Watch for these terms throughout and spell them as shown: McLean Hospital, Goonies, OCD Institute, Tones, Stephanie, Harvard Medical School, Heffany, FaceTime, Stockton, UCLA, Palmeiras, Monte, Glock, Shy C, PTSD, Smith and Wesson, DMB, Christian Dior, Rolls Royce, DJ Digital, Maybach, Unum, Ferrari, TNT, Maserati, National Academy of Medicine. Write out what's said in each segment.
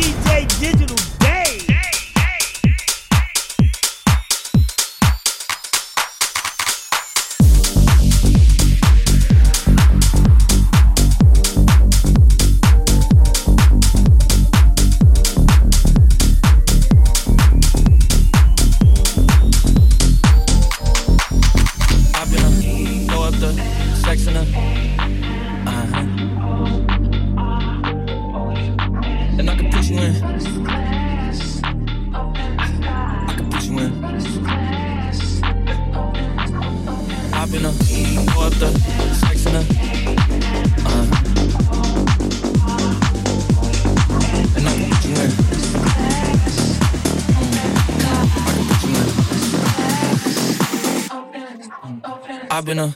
DJ Digital Day. I've been up, throw up the sex in the. I can put you in. I've been up, go up the sex in the. And I can put you in. I can put you in. I've been up.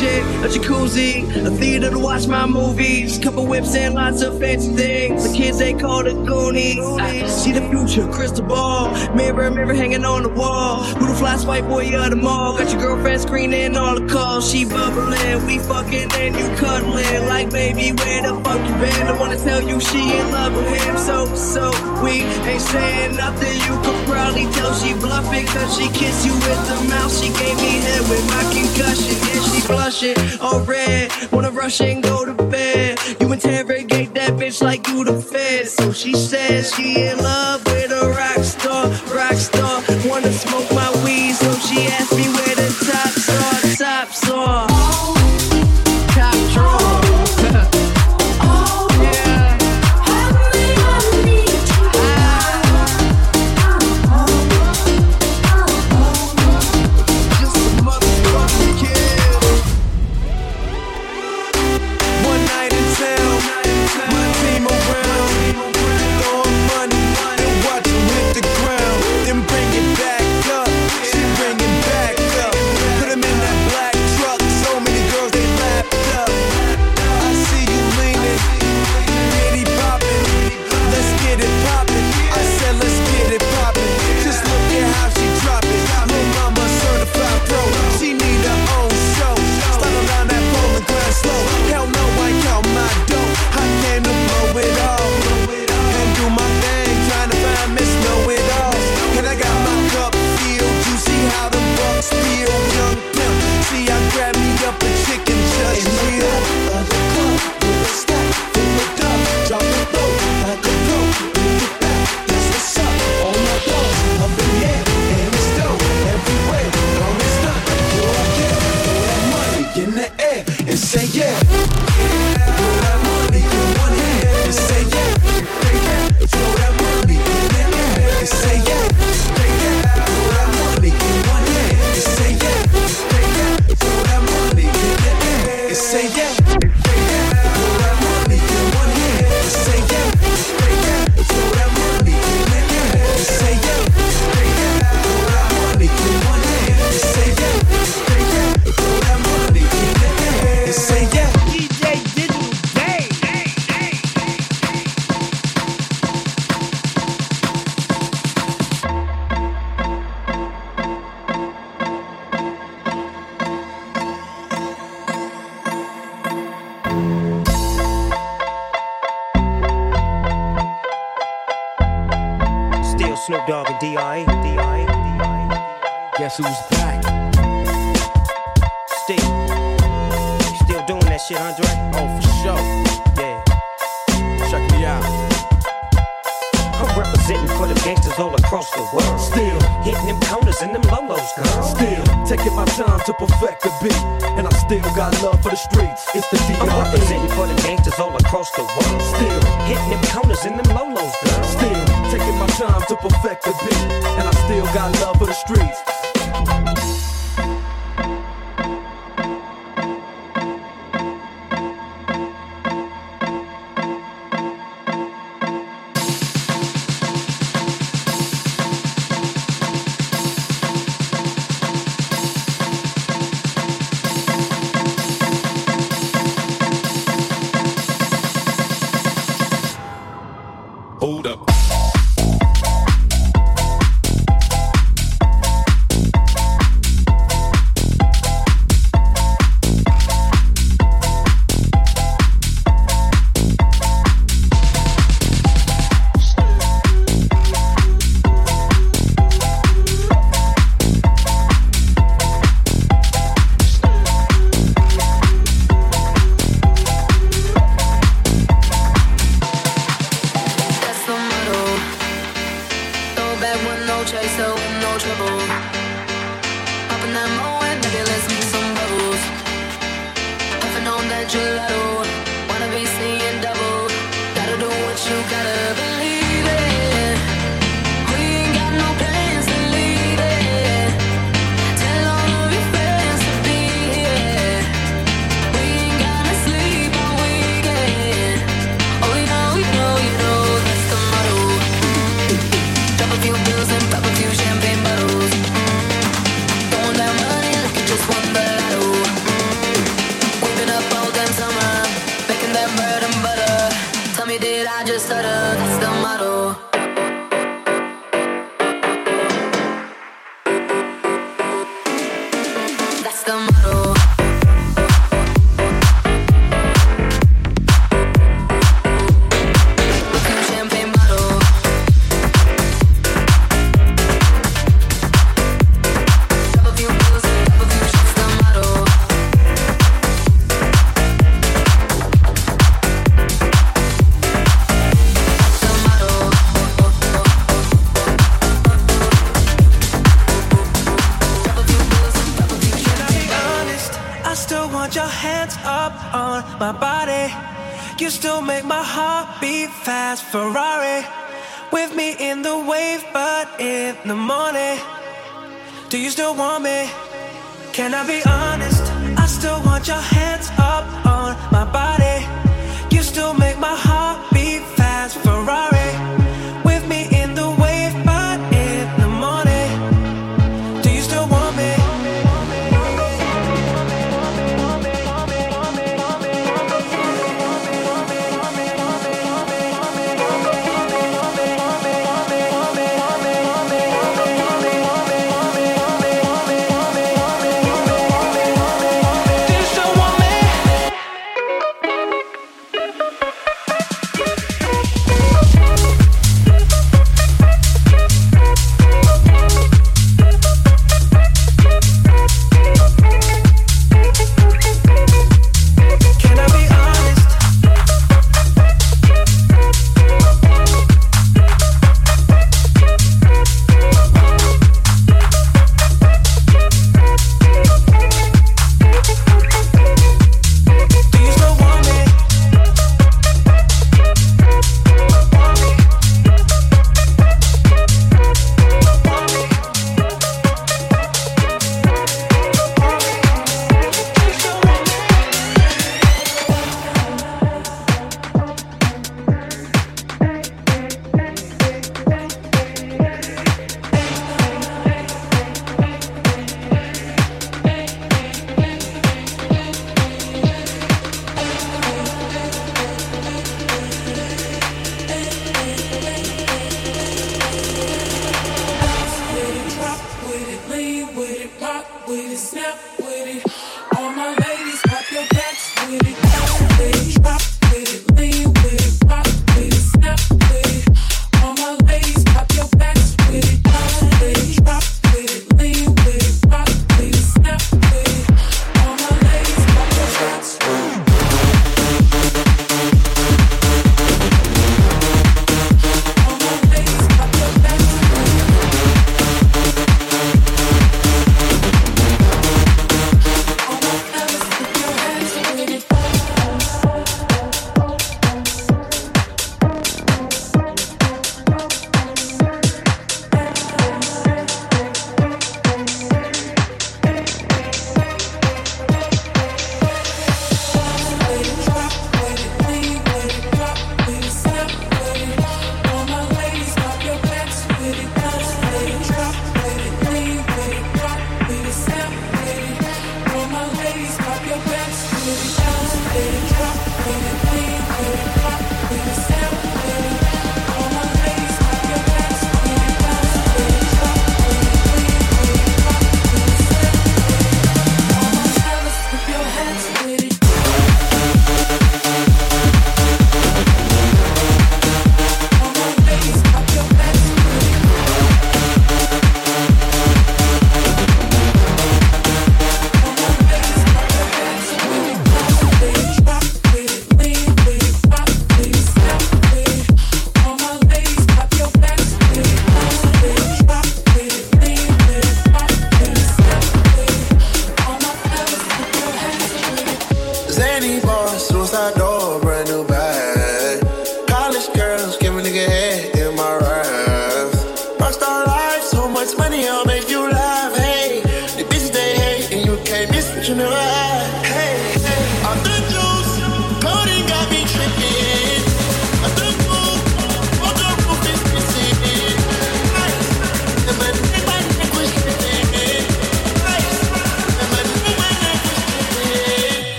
shit, a jacuzzi, a theater to watch my movies, couple whips and lots of fancy things. The kids, they call it Goonies. I see the future, crystal ball, mirror, mirror hanging on the wall. Who the fly white boy of the mall? Got your girlfriend screening all the calls. She bubbling, we fucking and you cuddling. Like baby, where the fuck you been? I wanna tell you she in love with him. So we ain't saying nothing. You could probably tell she bluffing, cause she kissed you with her mouth. She gave me head with my concussion, and she blushing all red. Wanna rush and go to bed. You interrogate that bitch like you the fed. So she says she in love with a rock star, rock star. Wanna smoke my weed, so she asked me where the tops are, the tops are. Top drawer. Hold up. Ferrari with me in the wave, but in the morning, do you still want me? Can I be honest? I still want your hands up on my body. You still make my heart beat fast. Ferrari with me in the wave, but in the morning, do you still want me?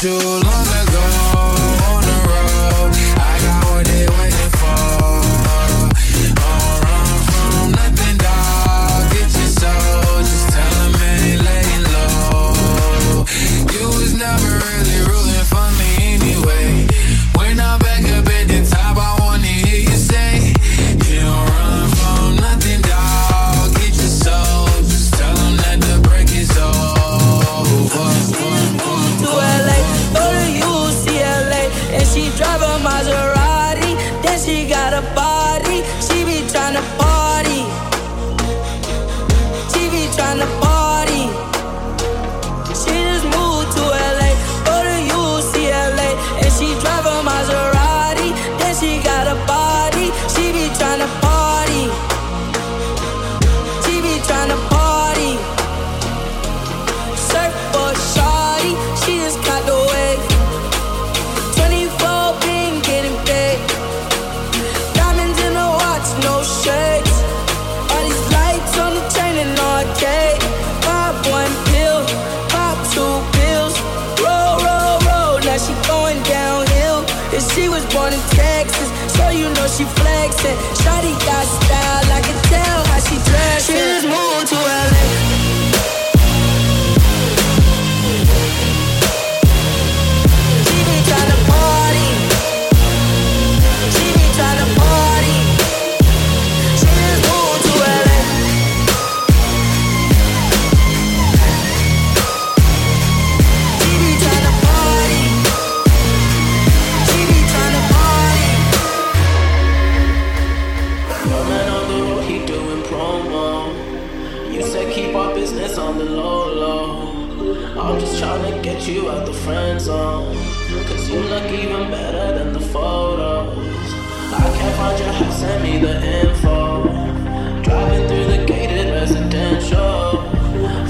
too long ago. On the road, I got what they waiting for. Don't run from nothing, dog. Get your soul, just tell them ain't laying low. You was never really rooting for me anyway. When I'm back up at the top, I wanna hear you say, you don't run from nothing, dog. Get your soul, just tell them that the break is over. She drive a Maserati, then she got a body. She be tryna party. She be tryna party. She just moved to LA, go to UCLA. And she drive a Maserati, then she got a body. She be tryna party. She be tryna party. Surf for shawty, she just caught the wave. She flexin', shawty got style, I can tell how she dressin'. She just moved to LA. She be tryna party. She be tryna party. She just moved to LA. She be tryna party. She be tryna party. Business on the low, low. I'm just tryna get you out the friend zone, cause you look even better than the photos. I can't find your house, send me the info. Driving through the gated residential.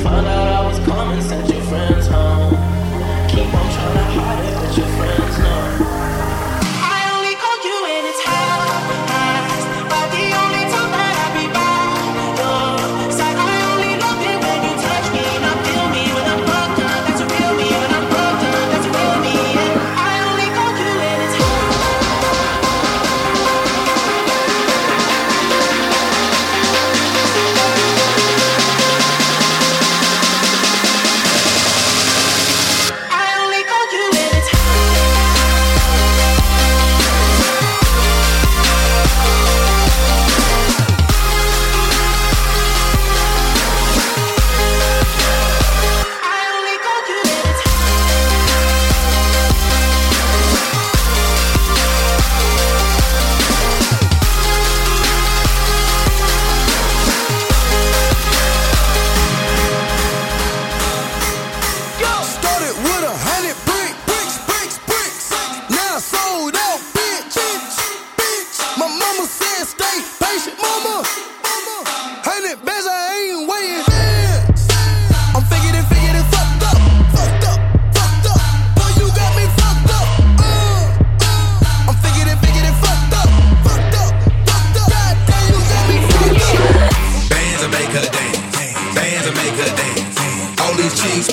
Found out I was coming, sent your friends home. Keep on tryna hide it, but your friends know. Bands will make a day. All these chicks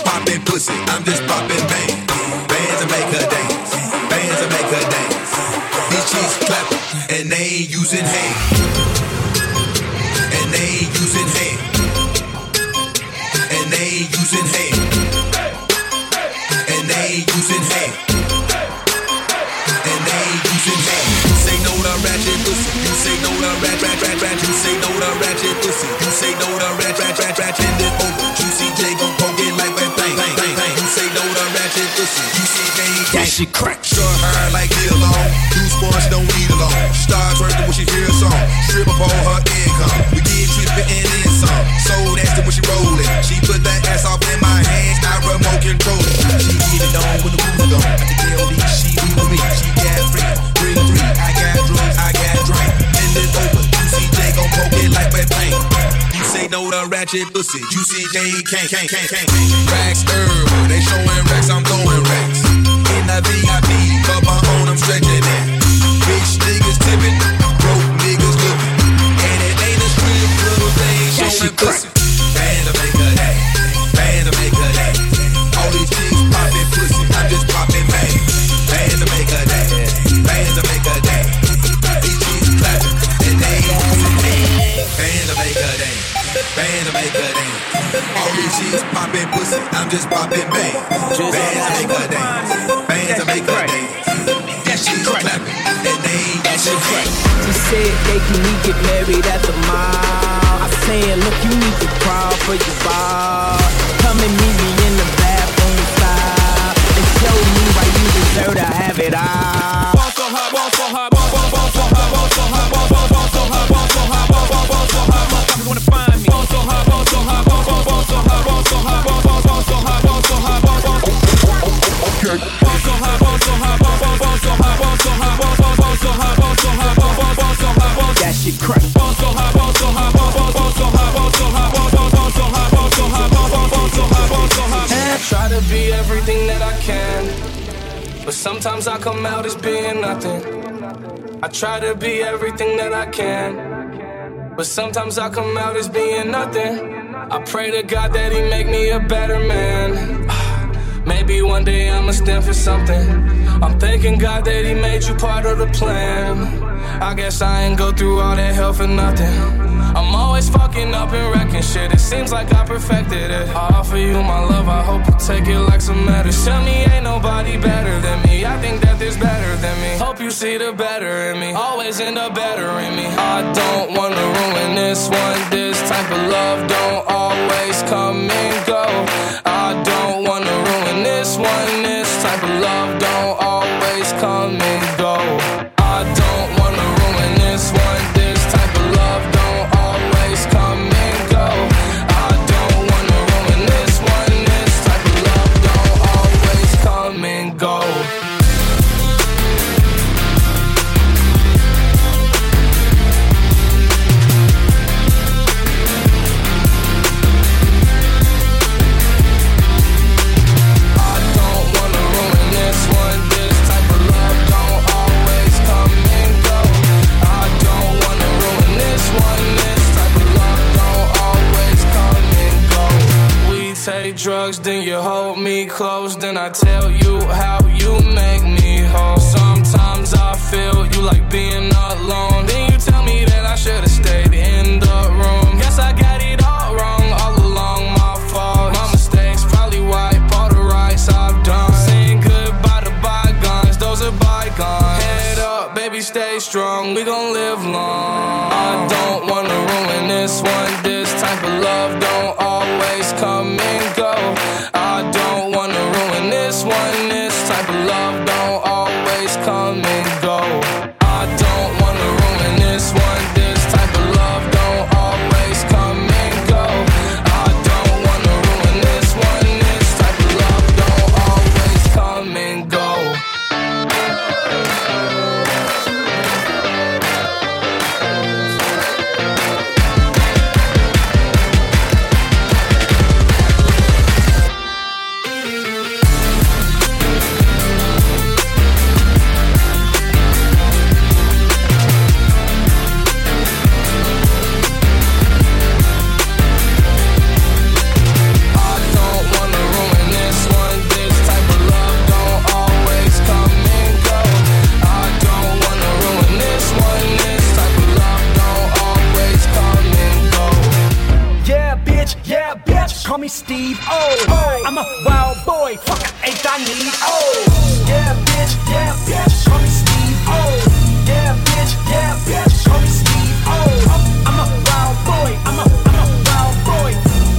poppin' pussy. I'm just poppin'. bands to make a dance. All these G's poppin' pussy, I'm just poppin' bands. Bands to make a dance. Bands to make a dance. That shit's clappin', that name, that shit crack. She said, baby, we get married at the mall. I'm saying, look, you need to crawl for your ball. Come and meet me in the bathroom style and show me why you deserve to have it all. Ball so hot, ball so hot, ball, ball, ball so hot, ball so hot, ball, ball, ball so hot, ball so hot, ball, ball, ball so hot. Motherfuckers wanna find me. Ball so hot, ball so hot, ball, ball, ball so hot, ball so hot, ball, ball, ball so hot, ball so hot, ball, ball. Okay. Ball so hot, ball so hot, ball, ball, ball so hot, ball so hot, ball, ball, ball so hot, ball so hot, ball, ball, ball so hot, ball. That shit crack. Ball so hot, ball so hot, ball, ball, ball so hot, ball so hot, ball, ball, ball so hot, ball so hot, ball, ball, ball so hot, ball so hot. I try to be everything that I can. But sometimes I come out as being nothing. I try to be everything that I can. But sometimes I come out as being nothing. I pray to God that he make me a better man. Maybe one day I'ma stand for something. I'm thanking God that he made you part of the plan. I guess I ain't go through all that hell for nothing. I'm always fucking up and wrecking shit. It seems like I perfected it. I offer you my love, I hope you take it like some medicine. Tell me ain't nobody better than me. I think that there's better than me. Hope you see the better in me. Always end up better in me. I don't wanna ruin this one. This type of love don't always come and go. I don't wanna ruin this one. This type of love don't always come and go. Drugs, then you hold me close, then I tell you how you make me whole. Sometimes I feel you like being alone, then you tell me that I should've stayed in the room. Guess I got it all wrong, all along my fault. My mistakes probably wipe all the rights I've done. Saying goodbye to bygones, those are bygones. Head up, baby, stay strong, we gon' live long. I don't wanna ruin this one, this type of love don't always come and go. I don't wanna ruin this one. This type of love don't always come and go. I don't wanna ruin this one. This type of love don't always come and go. I don't wanna ruin this one. This type of love don't always come and go. Call me Steve, oh, oh, I'm a wild boy, fuck, ain't I need, oh, yeah, bitch, call me Steve, oh, yeah, bitch, call me Steve, oh, I'm a wild boy, I'm a wild boy,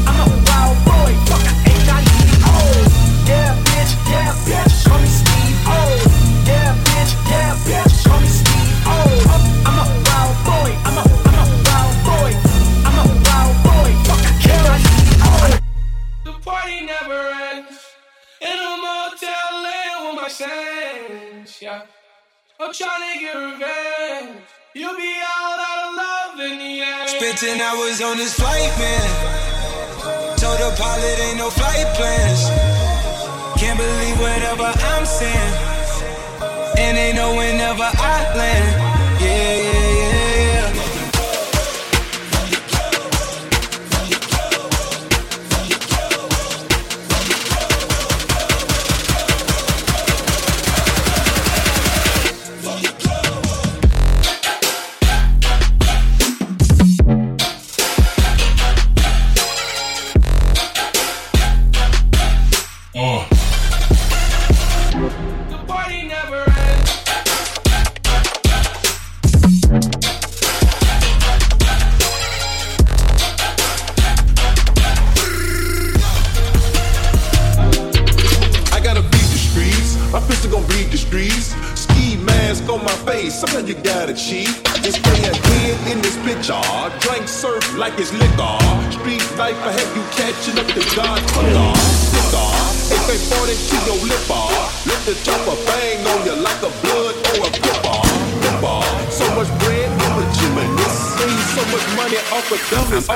I'm a wild boy, fuck, ain't I need, oh, yeah, bitch, call me Steve, oh, yeah, bitch, call me Steve, oh, I'm a wild boy, I'm a wild boy, I'm a wild boy, fuck, can I need. Party never ends. In a motel laying with my chains, yeah. I'm tryna get revenge. You'll be out of love in the end. Spent 10 hours on this flight, man. Told the pilot ain't no flight plans. Can't believe whatever I'm saying. And ain't no whenever I land. Yeah. letter G. It's playing hand in this picture. Drink surf like it's liquor. Street life ahead, you catching up the Godfather. Sicker. If they bought it to your lipper, let the chopper bang on you like a blood or a pepper. So much bread, I'm a gymnast. So much money off a dumbest.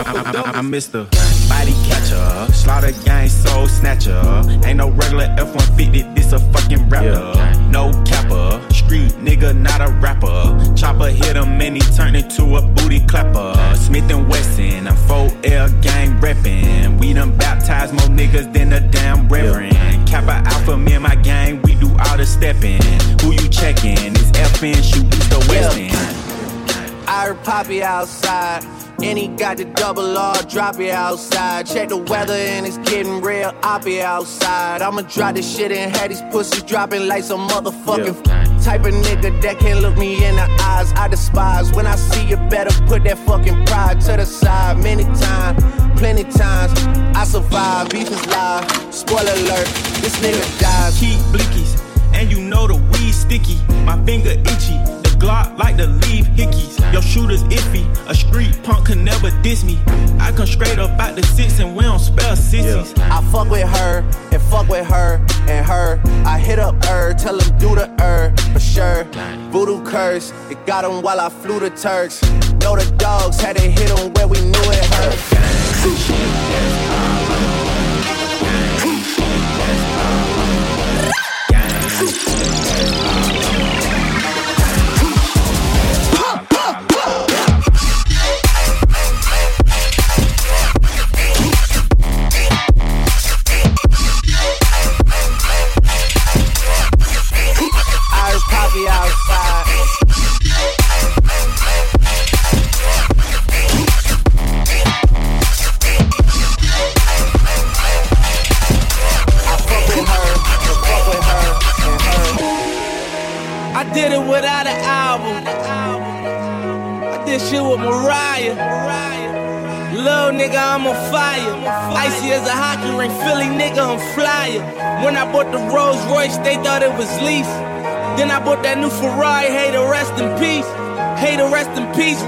I'm Mr. Body catcher, slaughter gang, soul snatcher. Ain't no regular F-150, this a fucking rapper. No capper, street nigga, not a rapper. Chopper hit him and he turned into a booty clapper. Smith and Wesson, I'm 4L gang reppin'. We done baptized more niggas than a damn reverend. Kappa Alpha, me and my gang, we do all the steppin'. Who you checkin'? It's FN, shoot East or West End. I heard Poppy outside. And he got the double R, drop it outside. Check the weather and it's getting real, I'll be outside. I'ma drop this shit and have these pussies dropping like some motherfucking type of nigga that can't look me in the eyes. I despise when I see you, better put that fucking pride to the side. Many times, plenty times, I survive, beef is live. Spoiler alert, this nigga dies. Keep blickies, and you know the weed sticky. My finger itchy. Glock like to leave hickeys. Your shooter's iffy. A street punk can never diss me. I come straight up out the six and we don't spell sissies. I fuck with her and fuck with her and her. I hit up her, tell him do the her for sure. Voodoo curse, it got him while I flew the Turks. Know the dogs had to hit him where we knew it hurt. I'm on fire, icy as a hockey ring, Philly nigga, I'm flyer. When I bought the Rolls Royce, they thought it was lease. Then I bought that new Ferrari, hey to rest in peace. Hey to rest in peace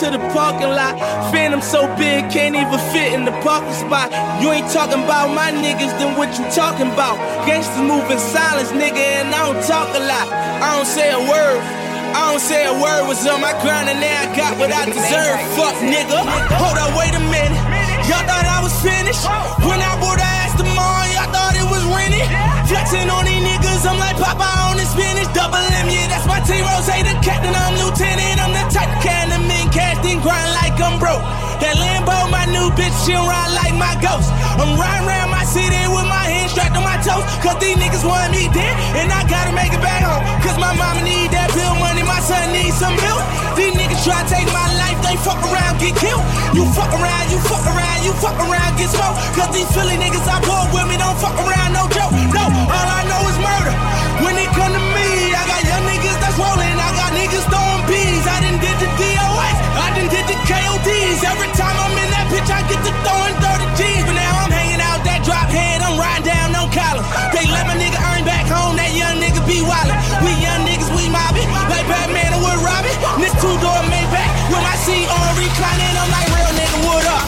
to the parking lot. Phantom so big, can't even fit in the parking spot. You ain't talking about my niggas, then what you talking about? Gangsters move in silence, nigga, and I don't talk a lot. I don't say a word. I don't say a word, was on my grind and now I got what I deserve. Fuck nigga, hold up, wait a minute. Y'all thought I was finished? When I bought the ass tomorrow, y'all thought it was rented. Flexing on these niggas, I'm like Papa on the spinach. Double M, yeah, that's my team. Rose, hey, the captain, I'm lieutenant. I'm the type of kind of men casting grind like I'm broke. That Lambo, my new bitch, she'll ride like my ghost. I'm riding around my city with my hands strapped on my toes. Cause these niggas want me dead, and I gotta make it back home. Cause my mama need that bill money. My son needs some milk. These niggas try to take my life, they fuck around, get killed. You fuck around, you fuck around, you fuck around, get smoked. Cause these Philly niggas I pull with me, don't fuck around, no joke. No, all I know is murder. When it come to me, I got young niggas that's rolling. I got niggas throwing bees. I done did the DOS, I done did the KODs. Every time I'm in that bitch, I get to throwing 30 G's. But now I'm hanging out that drop head, I'm riding down no collar. They let my nigga earn back home, that young nigga be wildin'. We young niggas, we mobbin'. Like Batman and Wood Robin, this two-door Maybach. When I see on reclining, I'm like, real nigga, wood up.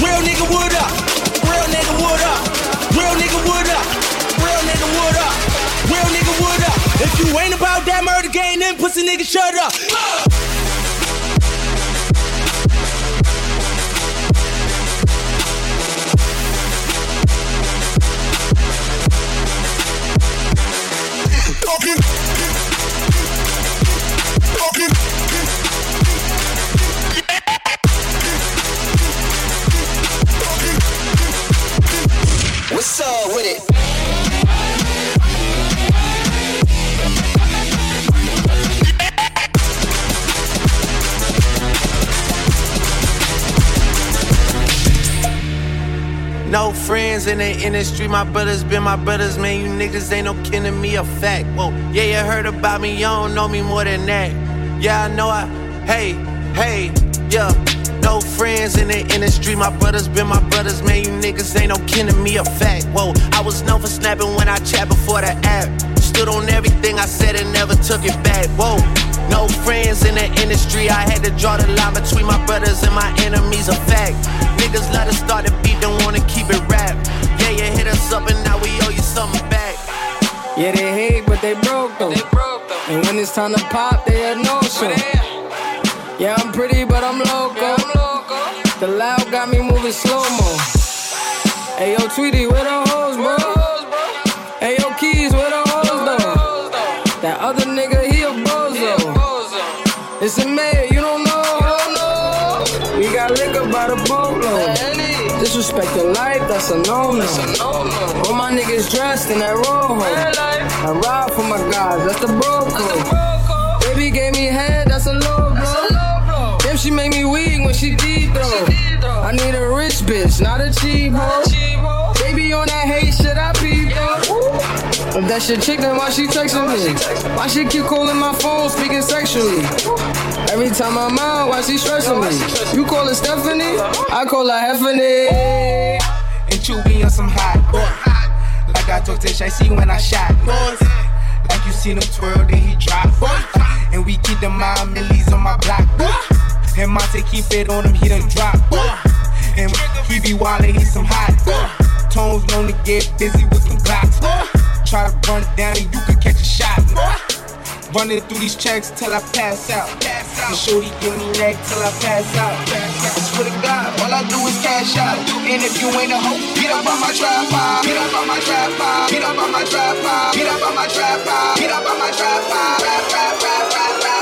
Real nigga, wood up. Real nigga, wood up. Real nigga, wood up. Real nigga, wood up. Real nigga, wood up. If you ain't about that murder game, then pussy nigga, shut up. What's up with it? No friends in the industry, my brothers been my brothers, man. You niggas ain't no kidding me, a fact. Whoa, yeah, you heard about me, you don't know me more than that. Yeah, I know I, hey, yeah. No friends in the industry, my brothers been my brothers, man. You niggas ain't no kidding me, a fact. Whoa, I was known for snapping when I chat before the app. Stood on everything I said and never took it back. Whoa, No friends in the industry, I had to draw the line between my brothers and my enemies, a fact. Niggas let us start the beat, don't wanna keep it rap. Yeah, you hit us up and now we owe you something back. Yeah, they hate, but they broke though. And when it's time to pop, they had no show. Yeah, I'm pretty, but I'm local. The loud got me moving slow-mo. Ayo, Tweety, where the hoes, bro? Ayo, Keys, where the hoes, though? That other nigga, he a bozo. It's a mayor, you don't know. We got liquor by the boatload. Disrespect your life, that's a no-no. All my niggas dressed in that rojo. I ride for my guys, that's the bro code. Baby gave me head, that's a low blow. Damn, she make me weak when she deep throw. I need a rich bitch, not a cheap hoe. Baby on that hate shit, I peep though. If that shit chicken, why she texting me? Why she keep calling my phone, speaking sexually? Every time I'm out, why she stressing me? You call her Stephanie, I call her Heffany. And you be on some hot boy. Like I talked to Shy C when I shot boys. Like you seen him twirl, then he drop boy. And we keep the mile millies on my block boy. And Monte keep it on him, he done drop boy. And he be wildin', he some hot boy. Tones known to get busy with some blocks boy. Try to run down and you could catch a shot boy. Running through these checks till I pass out. The shorty give me neck till I pass out. I swear to God, all I do is cash out. And if you ain't a hoe, get up on my tripod. Get up on my tripod. Get up on my tripod. Get up on my tripod. Get up on my tripod. Rap, rap, rap, rap, rap.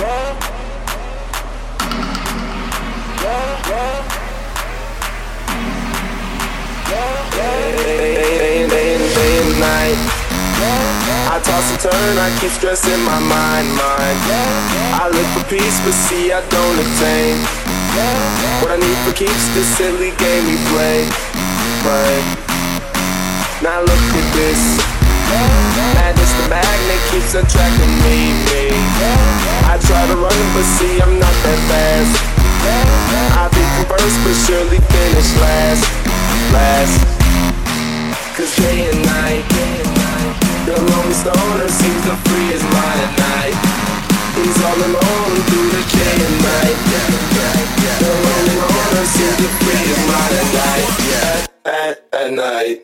I toss and turn, I keep stressing my mind. I look for peace, but see I don't attain. What I need for keeps this silly game we play. Now look at this. Madness, the magnet keeps attracting me. I try to run, but see I'm not that fast. I've been conversed, but surely finish last. 'Cause day and night, the lonely stoner seems to free his mind at night. He's all alone through the day and night. The lonely loner seems to free his mind at night. At night.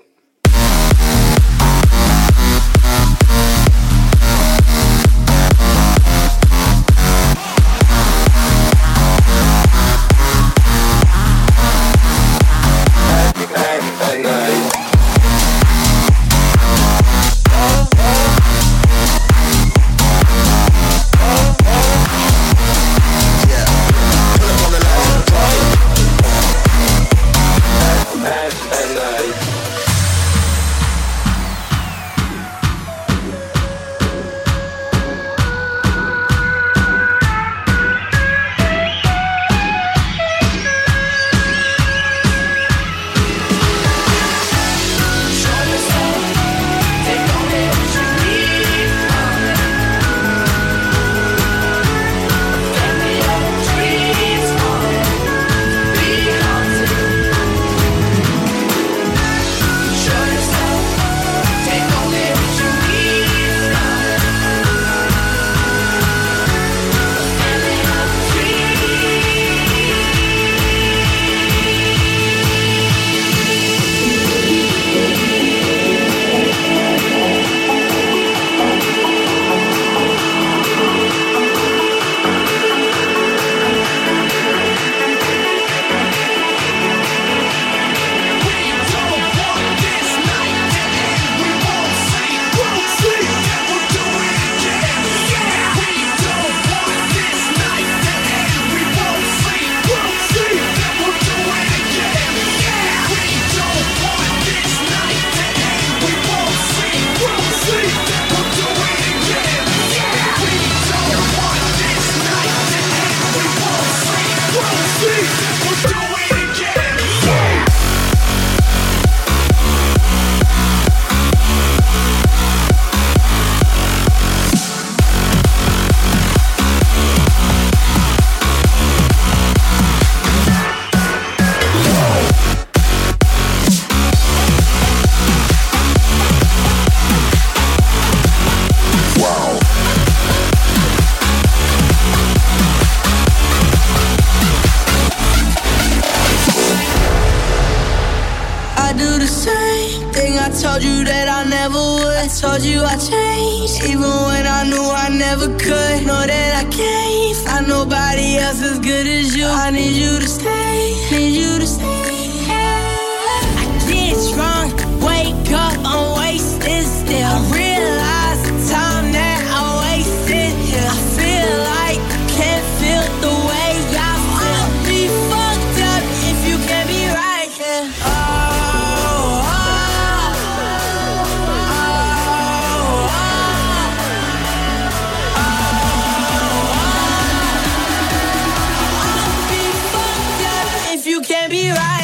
Can't be right.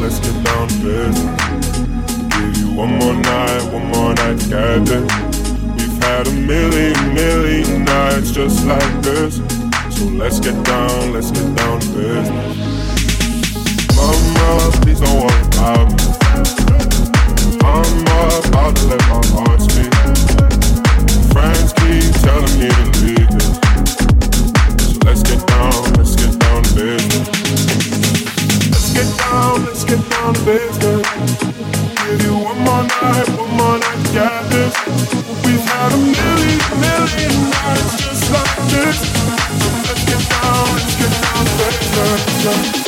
down, let's get down to business. Give you one more night together. We've had a million nights just like this. So let's get down to business. Mama, please don't worry about me. I'm about to let my heart speak. Friends keep telling me to leave this. So let's get down to business. Let's get down to business. Give you one more night, got this. We've had a million nights just like this. So let's get down to business.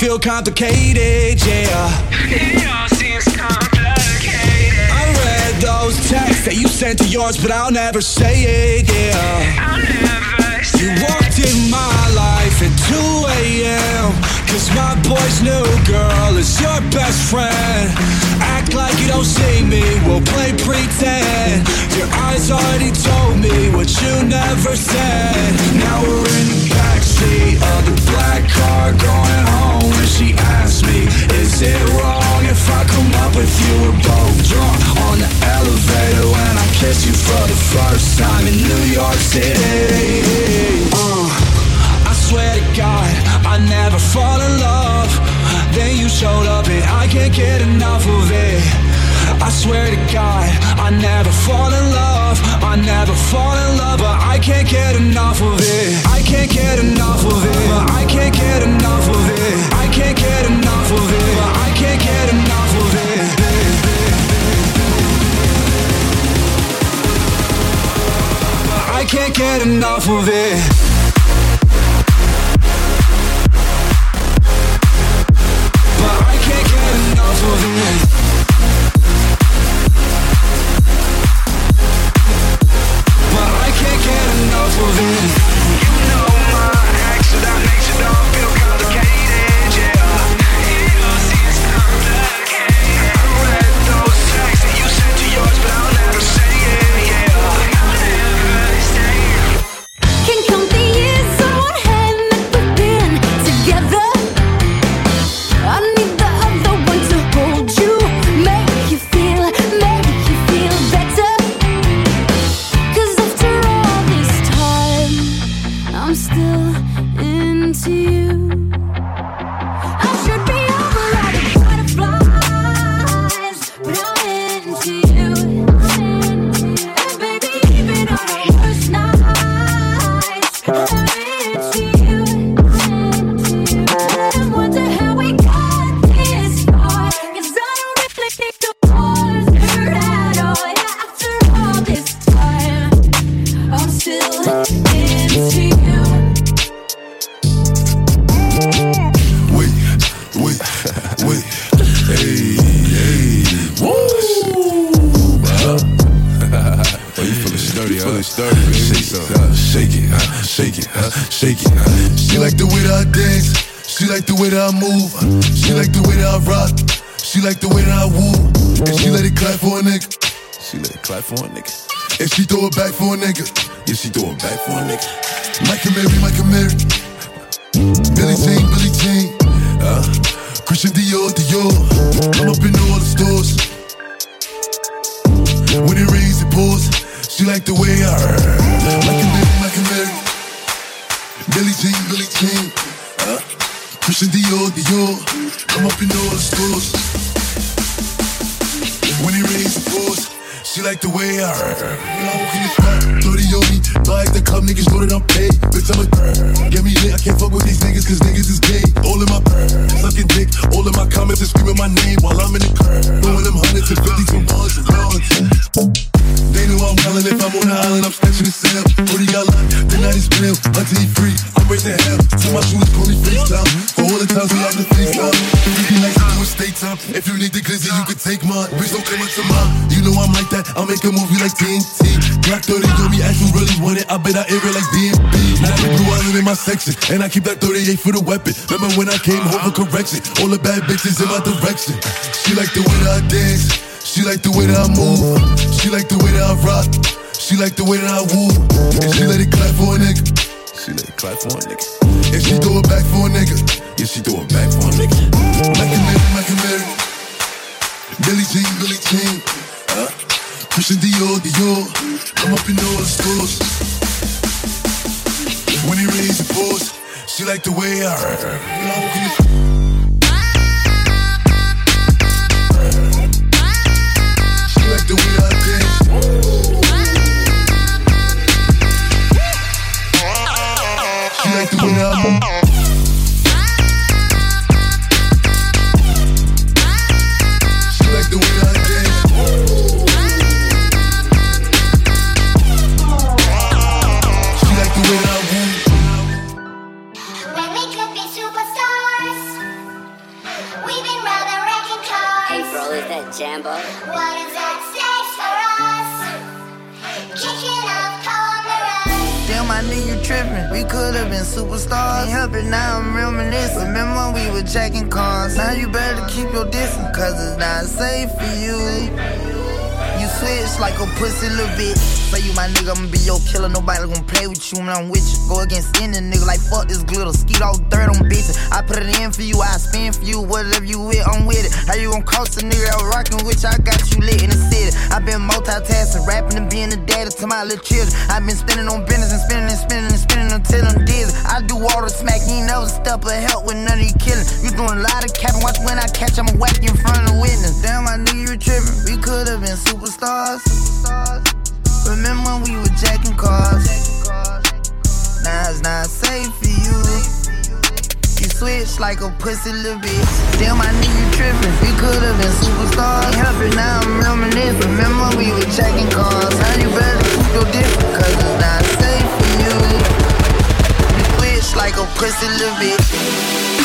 Feel complicated, yeah. It all seems complicated. I read those texts that you sent to yours, but I'll never say it, yeah. I'll never say it. You walked in my life at 2 a.m. Cause my boy's new girl is your best friend. Act like you don't see me, we'll play pretend. Your eyes already told me what you never said. Now we're in the backseat of the black car going home. When she asked me, is it wrong if I come up with you? We're both drunk on the elevator when I kiss you for the first time in New York City. I swear to God, I never fall in love. Then you showed up and I can't get enough of it. I swear to God, I never fall in love. I never fall in love, but I can't get enough of it. I can't get enough of it, but I can't get enough of it. I can't get enough of it, but I can't get enough of it. I can't get enough of it. Can come If she throw it back for a nigga, yeah, she throw it back for a nigga. Mike and Mary, Billy Jean, Christian Dior. I'm up in all the stores. When it rains, it pours. She like the way I heard. Mike and Mary, Billy Jean, Christian Dior. I'm up in all the stores. When it rains, it pours. She like the way I heard. When I walk in the spot, 30 on me. Buy at the club, niggas know that I'm paid. Bitch, I'm a bird. Get me lit, I can't fuck with these niggas, cause niggas is gay. All in my bird. Sucking dick, all in my comments and screaming my name while I'm in the curb. Throwing them hundreds and fifties from ones and rounds. They know I'm wildin'. If I'm on the island, I'm snatching the cell. 40 got locked, the night is real. Until he free, I'm raising hell. Till my shooters call me FaceTime. For all the times we have to FaceTime. Freaky like to do a state time. If you need the glizzy, you can take mine. Bitch, don't come up to mine. You know I'm like that. I'll make a movie like TNT. Black 30 told me ask you really want it. I bet I air it like DMB. Now I'm blue island in my section, and I keep that 38 for the weapon. Remember when I came home for correction? All the bad bitches in my direction. She like the way that I dance. She like the way that I move. She like the way that I rock. She like the way that I woo. And she let it clap for a nigga. She let it clap for a nigga. And she throw it back for a nigga. Yeah, she throw it back for a nigga. Mike and Mary, Billy Jean, Christian Dior, I'm up in all the stores. When he raise the balls, she like the way I heard. She like the way I dance. She like the way I move. Jambo. What is at stake for us? Kicking off Palmeiras. Damn, I knew you tripping. We could have been superstars. Ain't help it, now I'm reminiscing. Remember when we were checking cars? Now you better keep your distance, cause it's not safe for you. You switch like a pussy little bitch. Say you my nigga, I'ma be your killer. Nobody gon' play with you when I'm with you. Go against any nigga like fuck this glitter. Skeet all dirt on bitches. I put it in for you, I spin for you. Whatever you with, I'm with it. How you gon' cost a nigga out rockin' with you? I got you lit in the city. I been multitasking, rapping and being a daddy to my little children. I been spinning on business and spinning until I'm dizzy. I do all the smack, he never step or help with none of you killing. You doing a lot of cap, watch when I catch, I'ma whack you in front of the witness. Damn, I knew you were tripping. We could have been super. Superstars. Remember when we were jacking cars? Now it's not safe for you. You switch like a pussy little bitch. Damn, I knew you tripping. We could have been superstars. Can't help it, now I'm reminiscing. Remember when we were jacking cars? Now you better keep your distance, cause it's not safe for you. You switch like a pussy little bitch.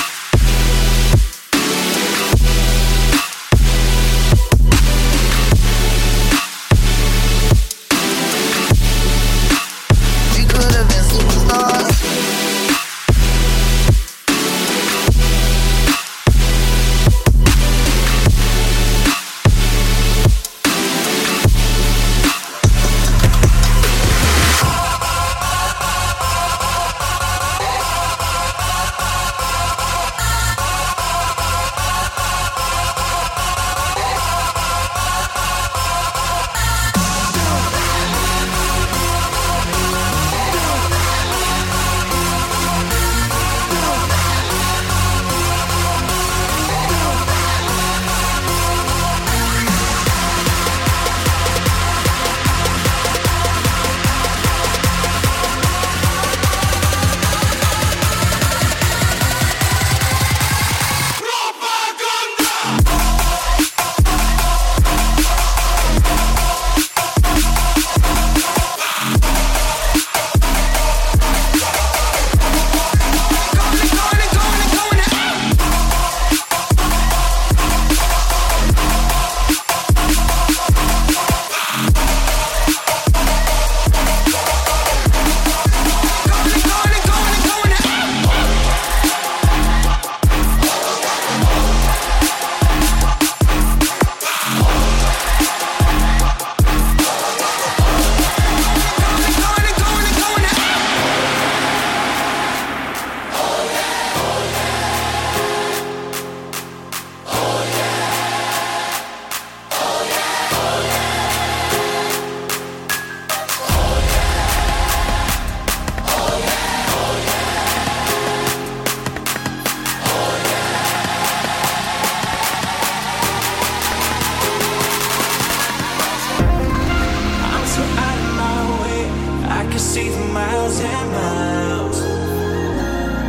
miles and miles.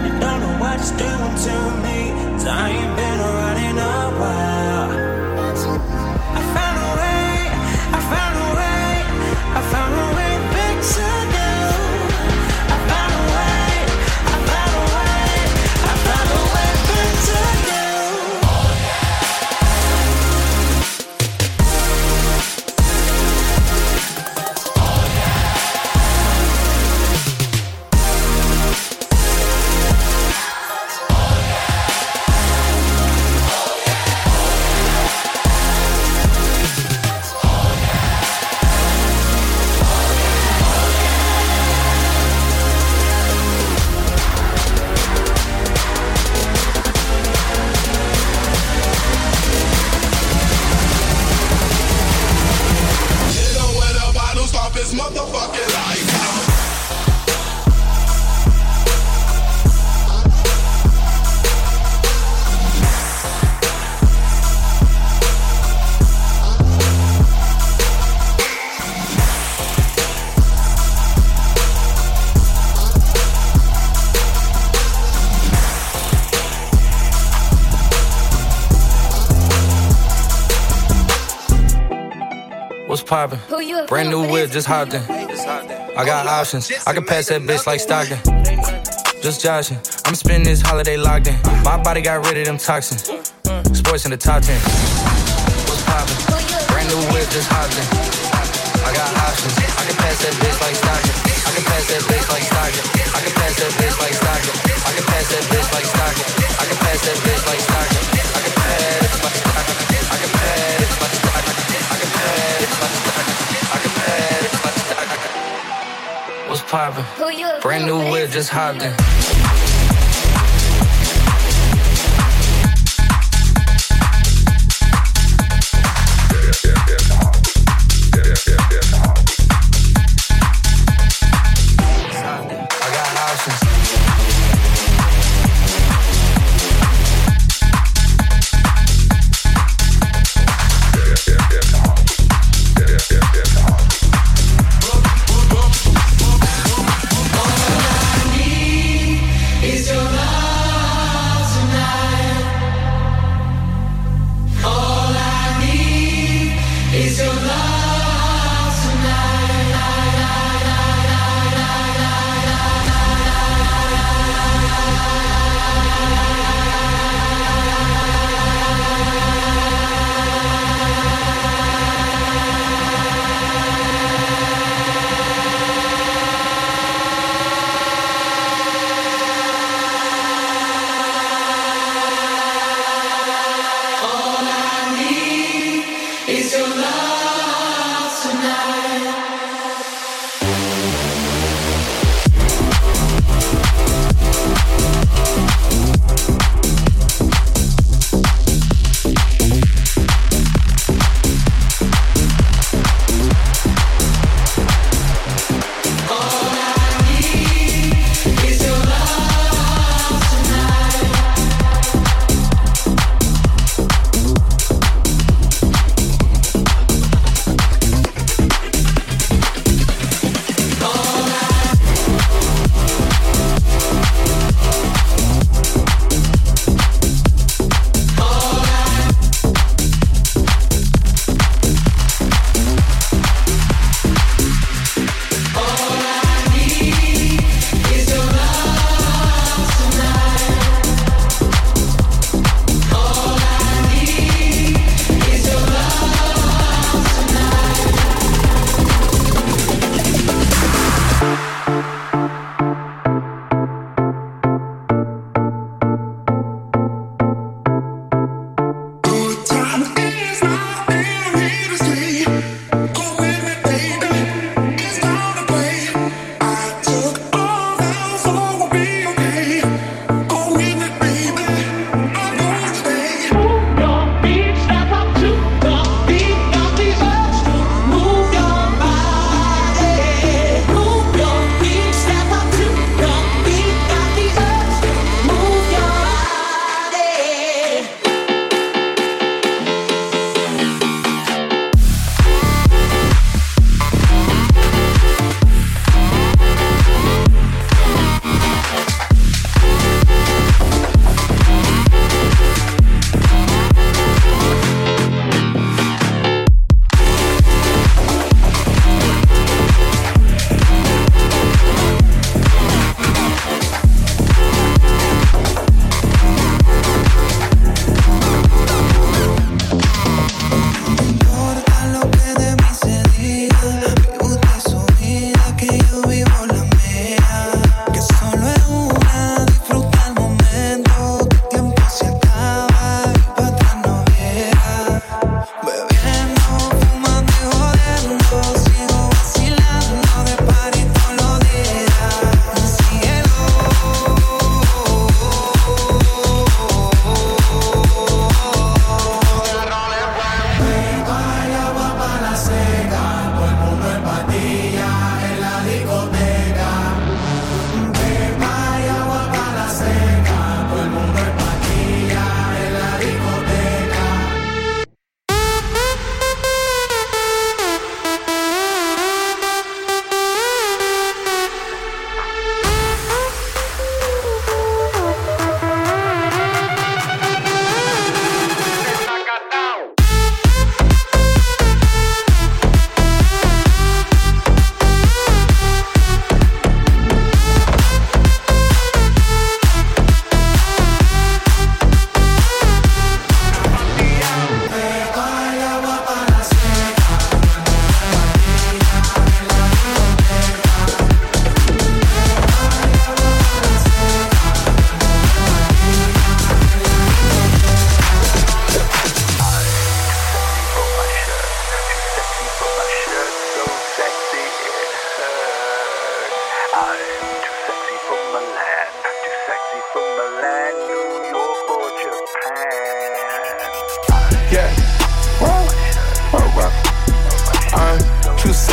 You don't know what it's doing to me, 'cause I ain't been running a while. I found a way, I found a way, I found a way back to you. I found a way, I found a way, I found a way back to you. Poppin'. Brand new whip, just hopped in. I got options, I can pass that bitch like Stockton. Just joshin', I'm spendin' this holiday locked in. My body got rid of them toxins. Sports in the top 10. What's poppin'? Brand new whip, just hopped in. I got options, I can pass that bitch like Stockton. I can pass that bitch like Stockton. I can pass that bitch like Stockton. I can pass that bitch like Stockton. I can pass that bitch like Stockton. I can pass it like Stockton. I can pass it like Stockton. What's poppin'? Brand new whip, just hopped in.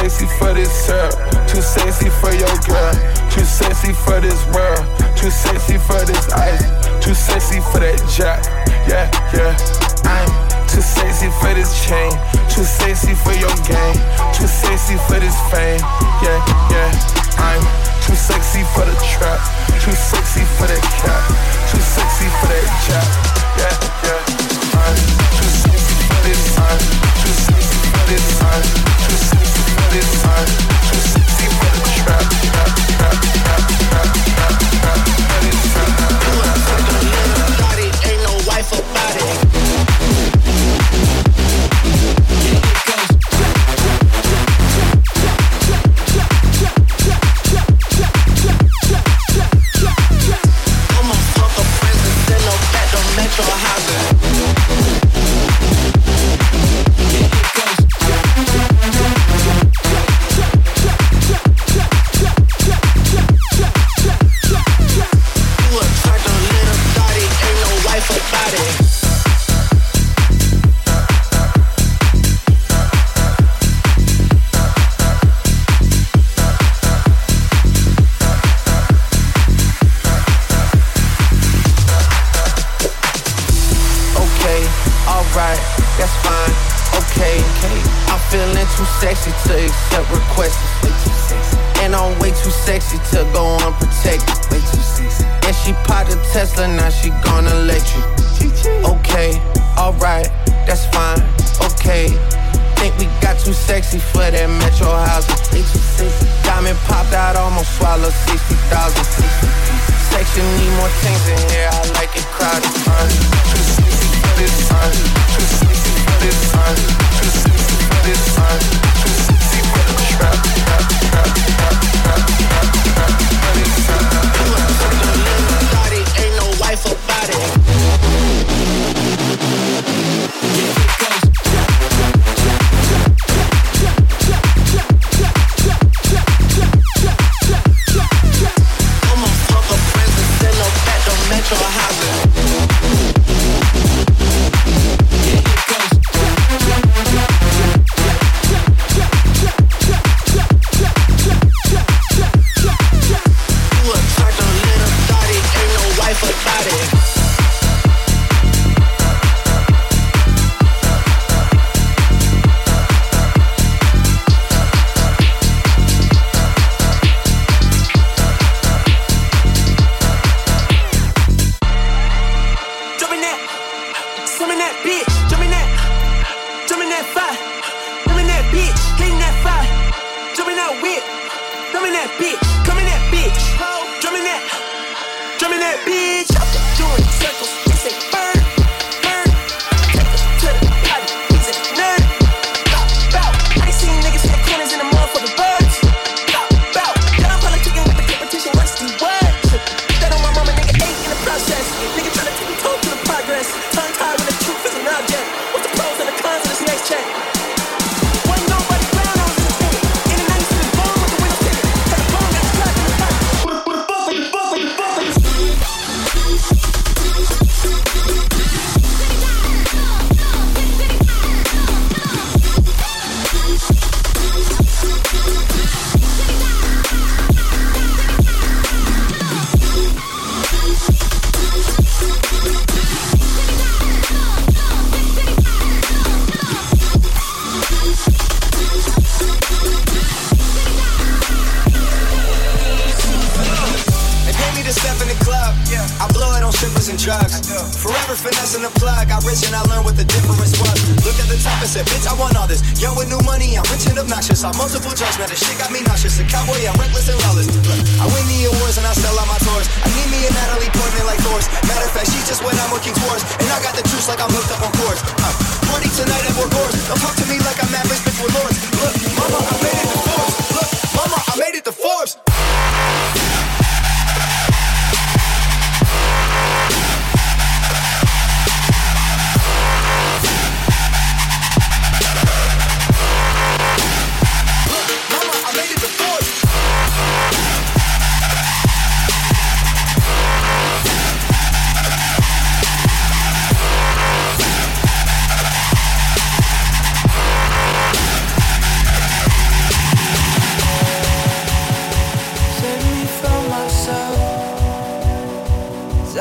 sexy for this sir. Too sexy for your girl. Too sexy for this world. Too sexy for this ice. Too sexy for that jack. Yeah, yeah. I'm too sexy for this chain. Too sexy for your game. Too sexy for this fame. Yeah, yeah. I'm too sexy for the trap. Too sexy for that cap. Too sexy for that jack. Yeah, yeah. I'm too sexy for this time. Too sexy for this time. Too sexy for this time. Too sexy for the trap. Trap, trap, trap, trap, trap, trap, for this time. You a fucking little body, ain't no wife about it.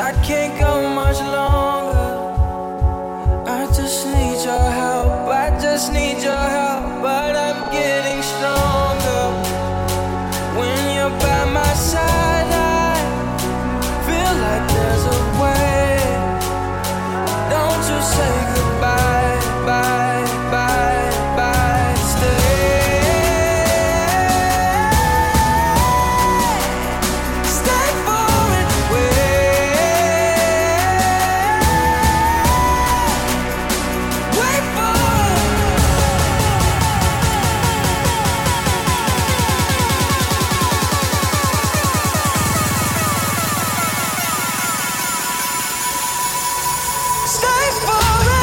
I can't go much longer. I just need your help. I just need your help. But I'm getting stronger. When you're by my side, I feel like there's a way. Don't you say goodbye, bye, bye, bye. Stay far away. Wait for. Stay far away.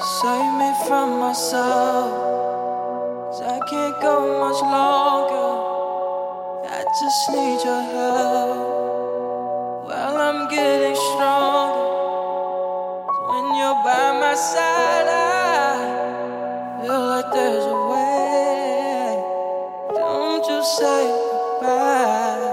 Save me from myself, 'cause I can't go much longer. I just need your help. While I'm getting stronger. 'Cause when you're by my side, I feel like there's a way. Don't you say goodbye.